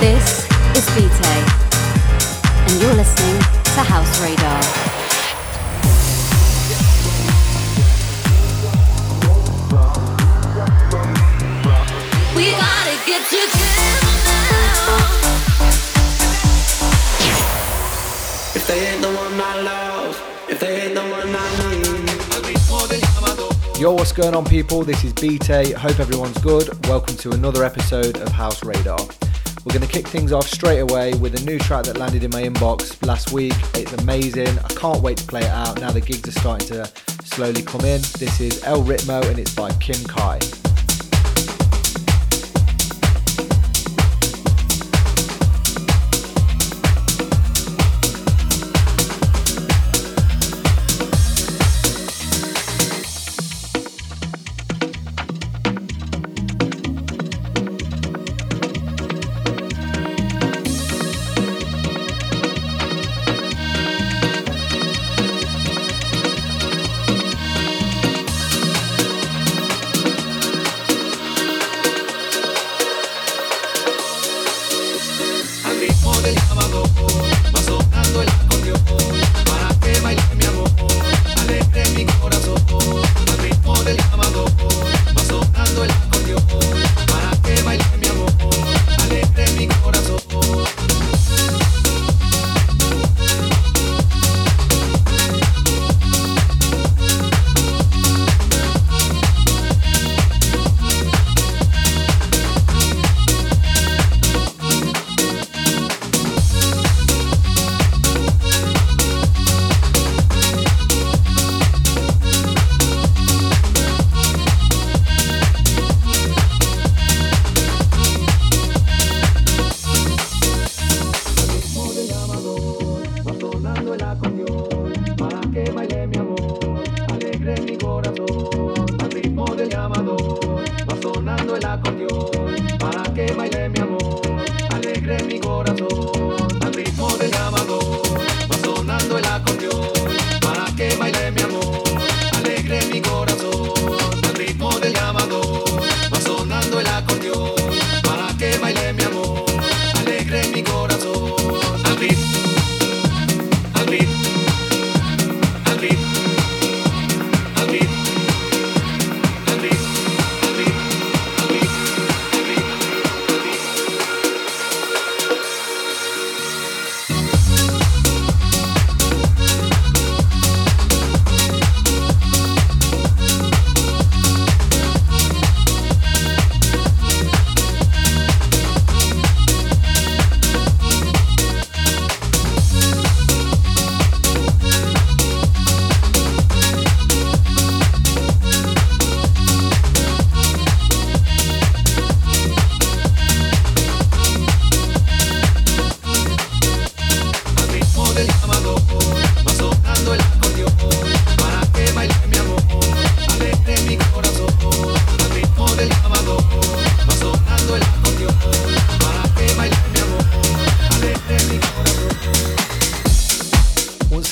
This is Vitae, and you're listening to House Radar. If they ain't the one I love, if they ain't the one I need. Yo, what's going on, people? This is Vitae. Hope everyone's good. Welcome to another episode of House Radar. We're going to kick things off straight away with a new track that landed in my inbox last week. It's amazing. I can't wait to play it out now the gigs are starting to slowly come in. This is El Ritmo and it's by Kim Kai.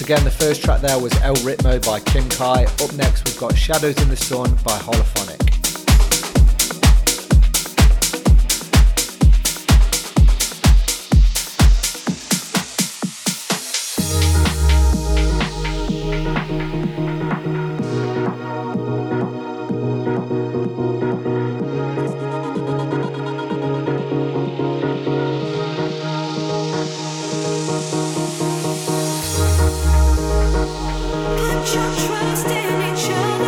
Again, the first track there was El Ritmo by Kim Kai. Up next, we've got Shadows in the Sun by Holophonic. Trust in each other.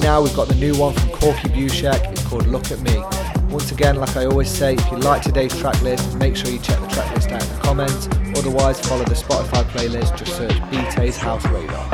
now, we've got the new one from Corky Bushek. It's called Look At Me. Once again, like I always say, if you like today's track list, make sure you check the track list out in the comments. Otherwise, follow the Spotify playlist. Just search BT's House Radar.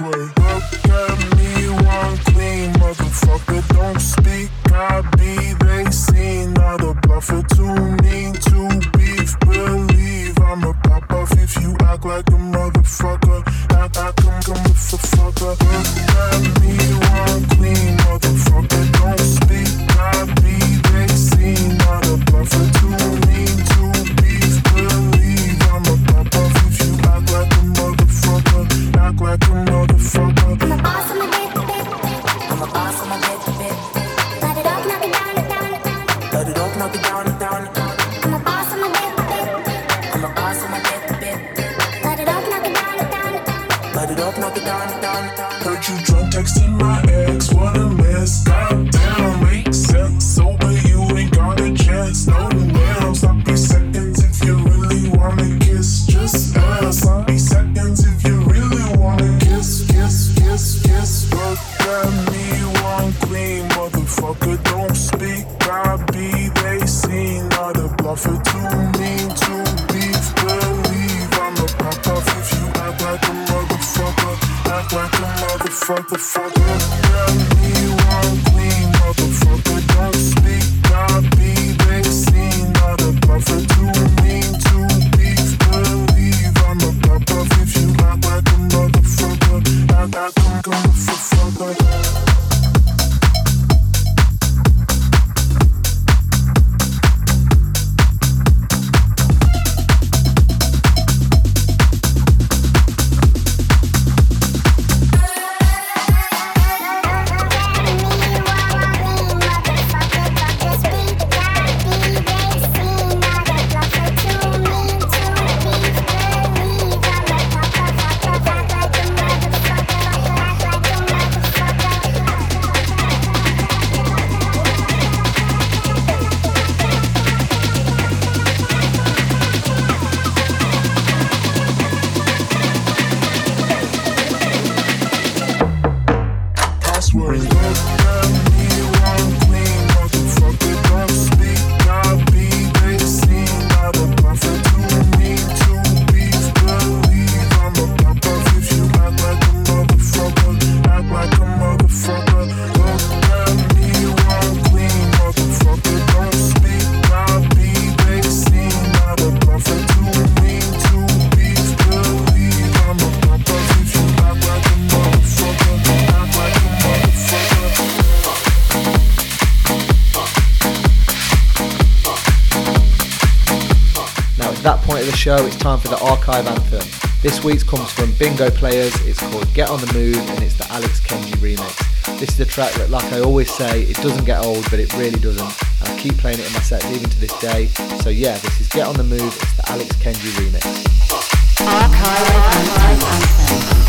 Look at me, one clean motherfucker. Don't speak, I be. They seen all the bluffer. Too mean, too beef. Believe I'ma pop off if you act like a motherfucker. I come with a fucker. Look at me, one clean motherfucker. Don't speak, I be. They seen all the bluffer. Too mean, too beef. Believe I'ma pop off if you act like a motherfucker. Act like a motherfucker. I'm a boss, I'm a bitch. I'm a boss, I'm a bitch. Heard you drunk texting my ex, what a mess. Goddamn, make sense. Sober, you ain't got a chance. No damn, stop me seconds if you really wanna kiss. Just ask. Stop me seconds if you really wanna kiss. Kiss, kiss, kiss. Look at me, one clean motherfucker. Don't speak, I be. They seen all the bluffer. Too mean, too beef. Believe I'ma pop off if you act like a motherfucker. Act like a motherfucker, fucker. Tell me one clean motherfucker. Don't speak, I be. They seen all the bluffer. Too mean, too beef. Believe I'm a pop off if you act like a motherfucker. Act like a motherfucker. Show, it's time for the archive anthem. This week's comes from Bingo Players. It's called Get on the Move, and it's the Alex Kenji remix. This is a track that, like I always say, it doesn't get old, but it really doesn't, and I keep playing it in my sets even to this day. So yeah, this is Get on the Move. It's the Alex Kenji remix. Archive anthem.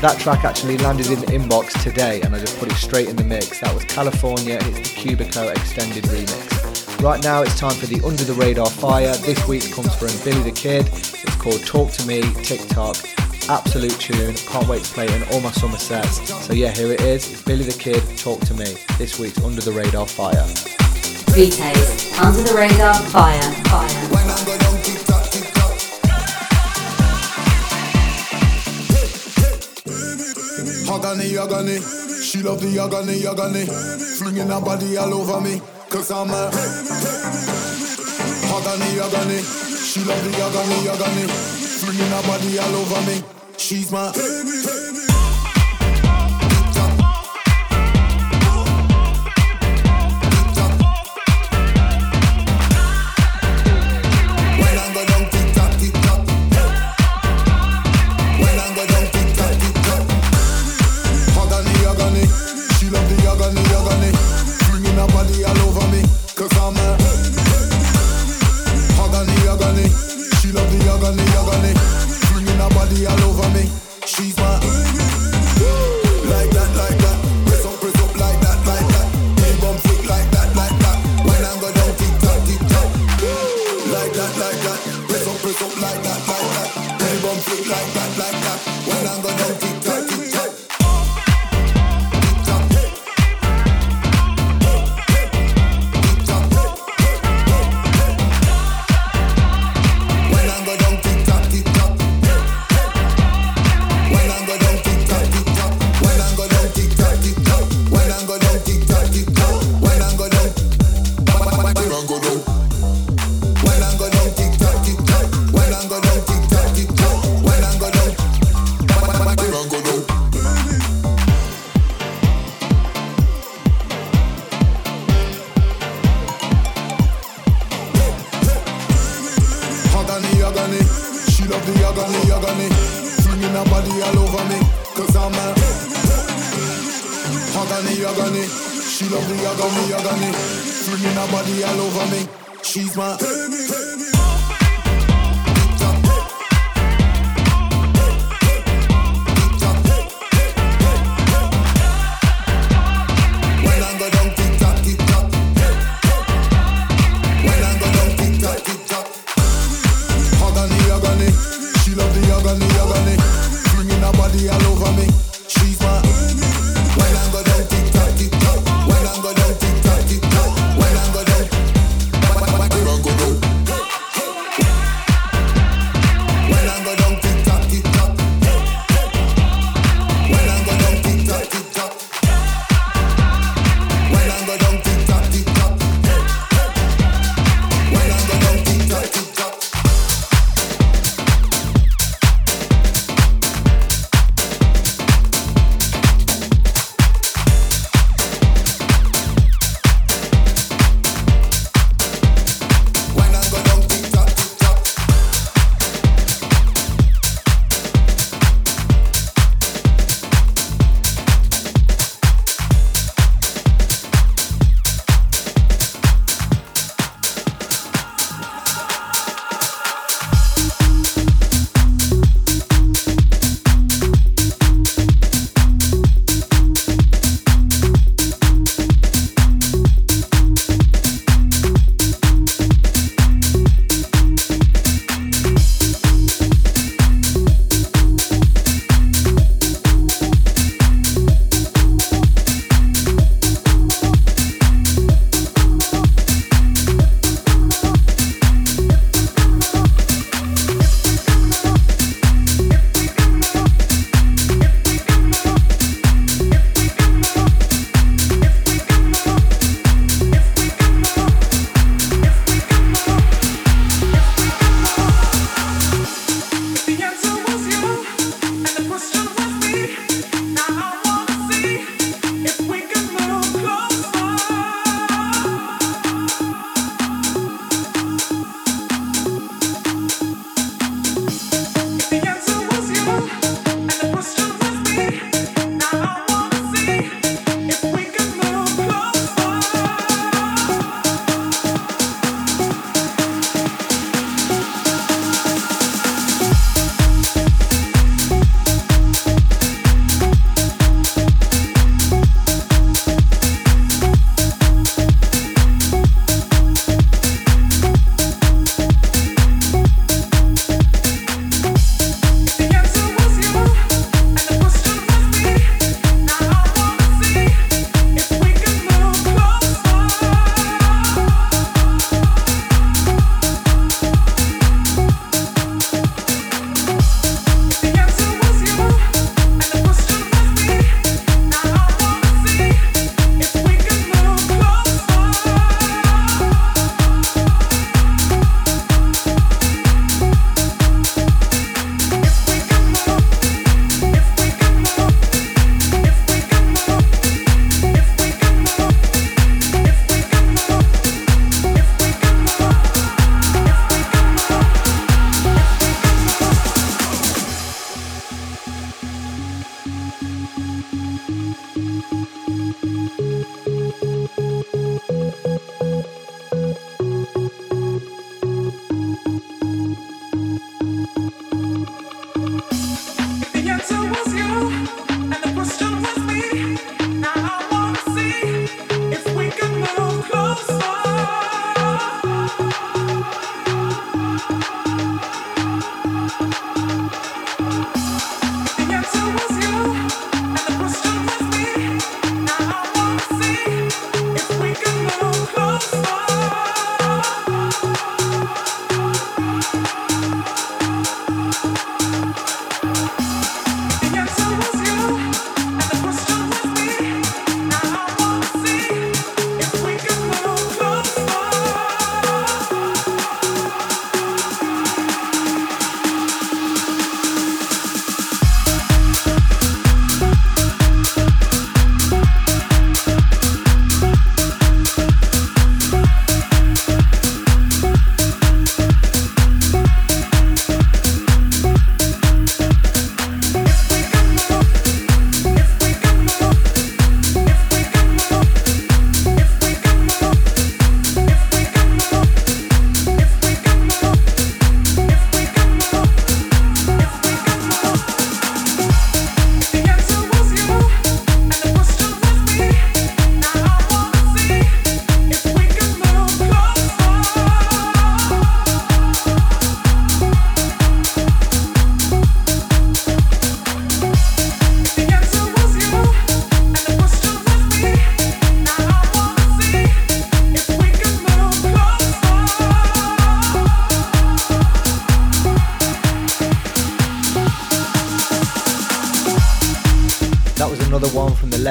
That track actually landed in the inbox today and I just put it straight in the mix. That was California and it's the Cubico extended remix. Right now it's time for the Under the Radar Fire. This week comes from Billy the Kid. It's called Talk to Me, TikTok. Absolute tune. Can't wait to play it in all my summer sets. So yeah, here it is. It's Billy the Kid, Talk to Me. This week's Under the Radar Fire. VTAs, Under the Radar Fire. Agony, agony. She love the agony, agony. Flinging her body all over me. Cause I'm a agony, agony. She love the agony, agony. Flinging her body all over me. She's my baby. Go.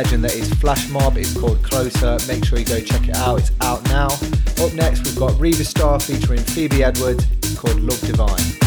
legend that is Flash Mob. It's called Closer. Make sure you go check it out. It's out now. Up next, we've got Reba Star featuring Phoebe Edwards. It's called Love Divine.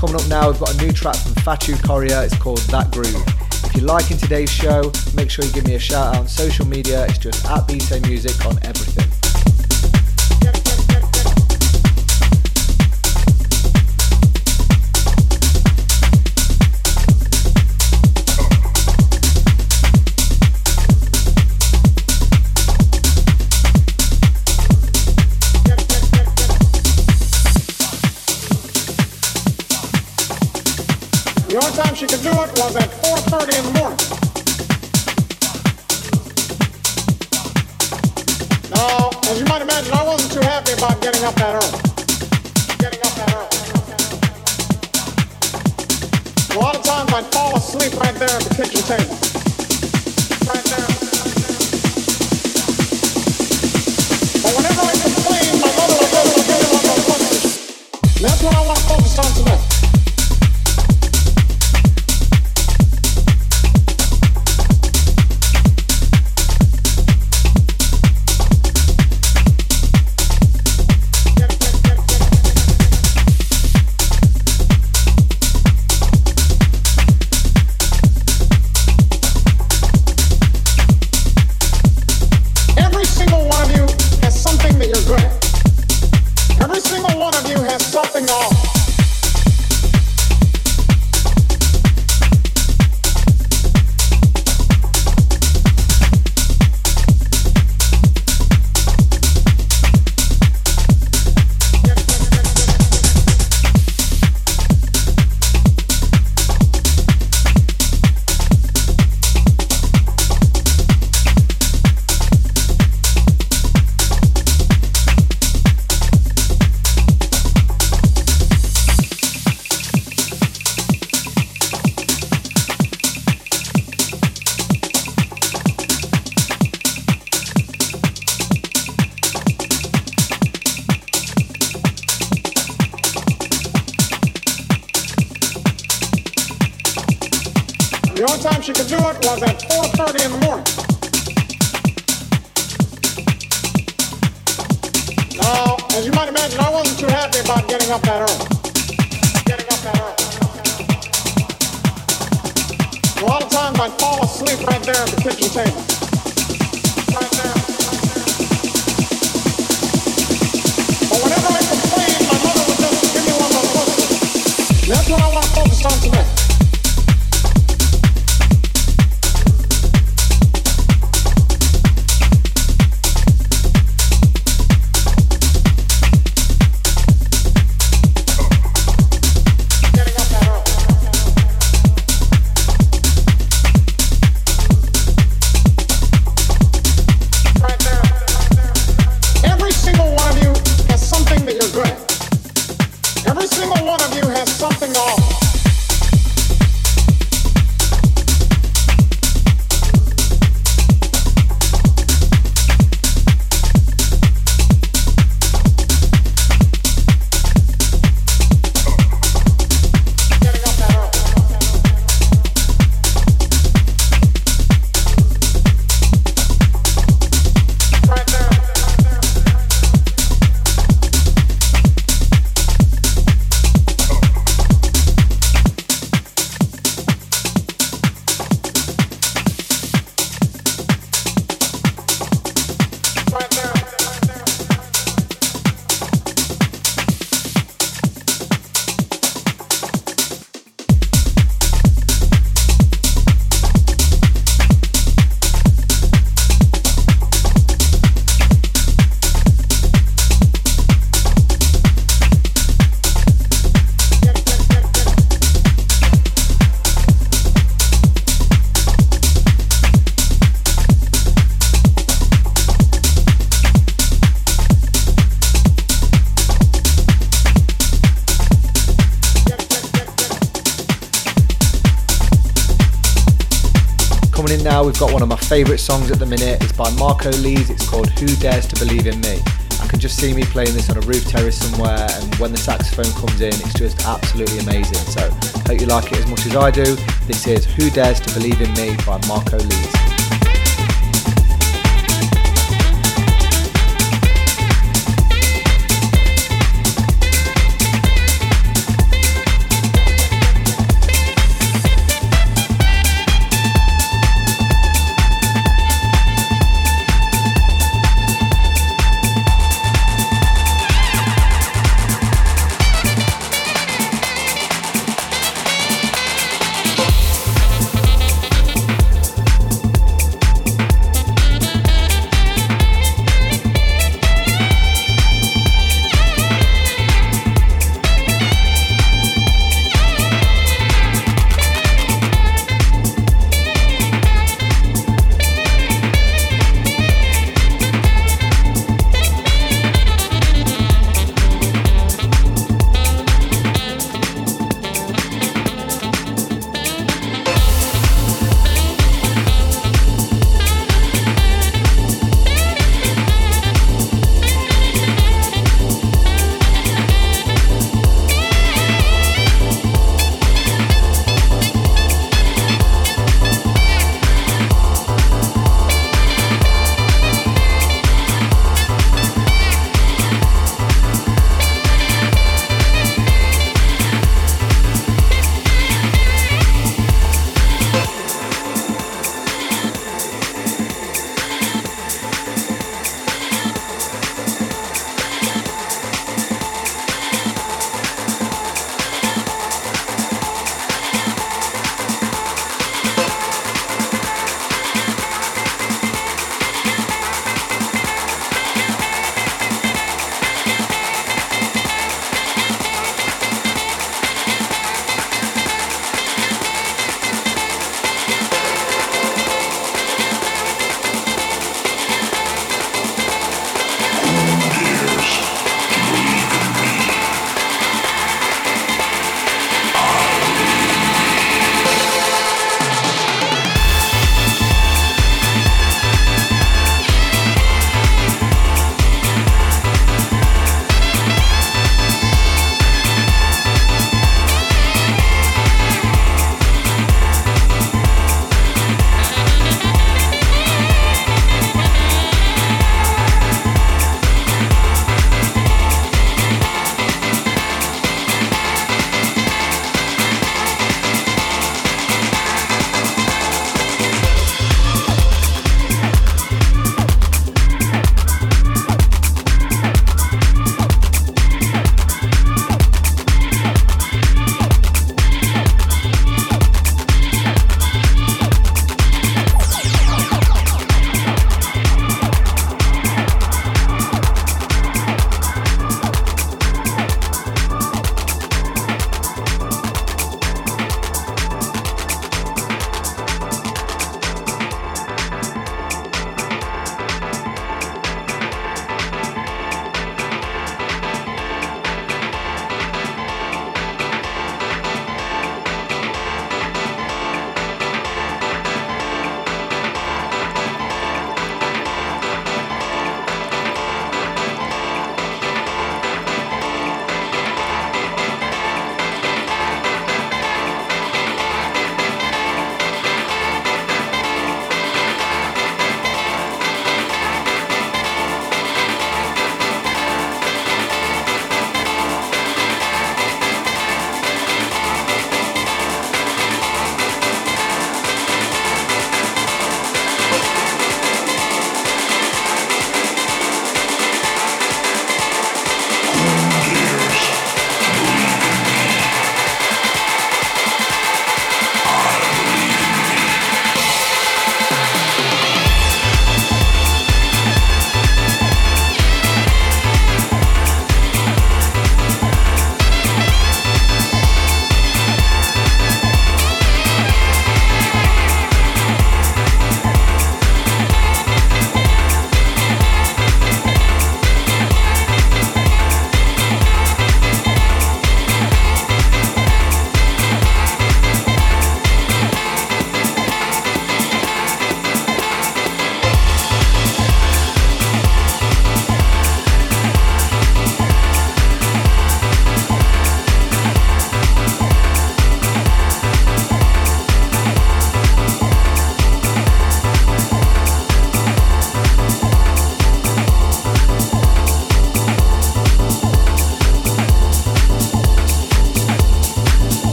Coming up now, we've got a new track from Fatu Correa. It's called That Groove. If you're liking today's show, make sure you give me a shout out on social media. It's just at BT Music on everything. The only time she could do it was at 4:30 in the morning. Now, as you might imagine, I wasn't too happy about getting up that early. A lot of times I'd fall asleep right there at the kitchen table. But whenever I complained, my mother would go to the kitchen and focus. That's what I want to focus on today. Now we've got one of my favourite songs at the minute. It's by Marco Lees. It's called Who Dares to Believe in Me. I can just see me playing this on a roof terrace somewhere, and when the saxophone comes in, it's just absolutely amazing. So hope you like it as much as I do. This is Who Dares to Believe in Me by Marco Lees.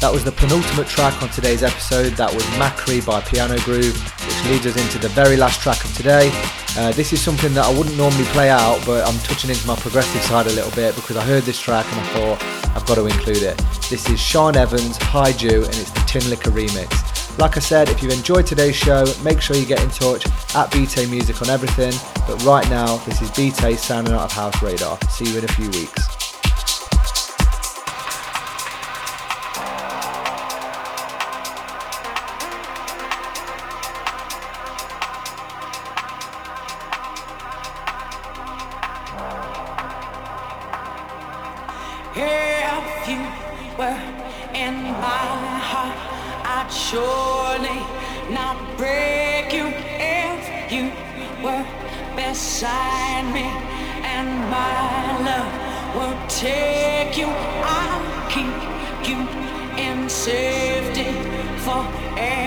That was the penultimate track on today's episode. That was Macri by Piano Groove, which leads us into the very last track of today. This is something that I wouldn't normally play out, but I'm touching into my progressive side a little bit because I heard this track and I thought, I've got to include it. This is Sean Evans, Hi Ju, and it's the Tinlicker remix. Like I said, if you enjoyed today's show, make sure you get in touch at BT Music on everything. But right now, this is BT sounding out of House Radar. See you in a few weeks. If you were in my heart, I'd surely not break you. If you were beside me and my love will take you, I'll keep you in safety forever.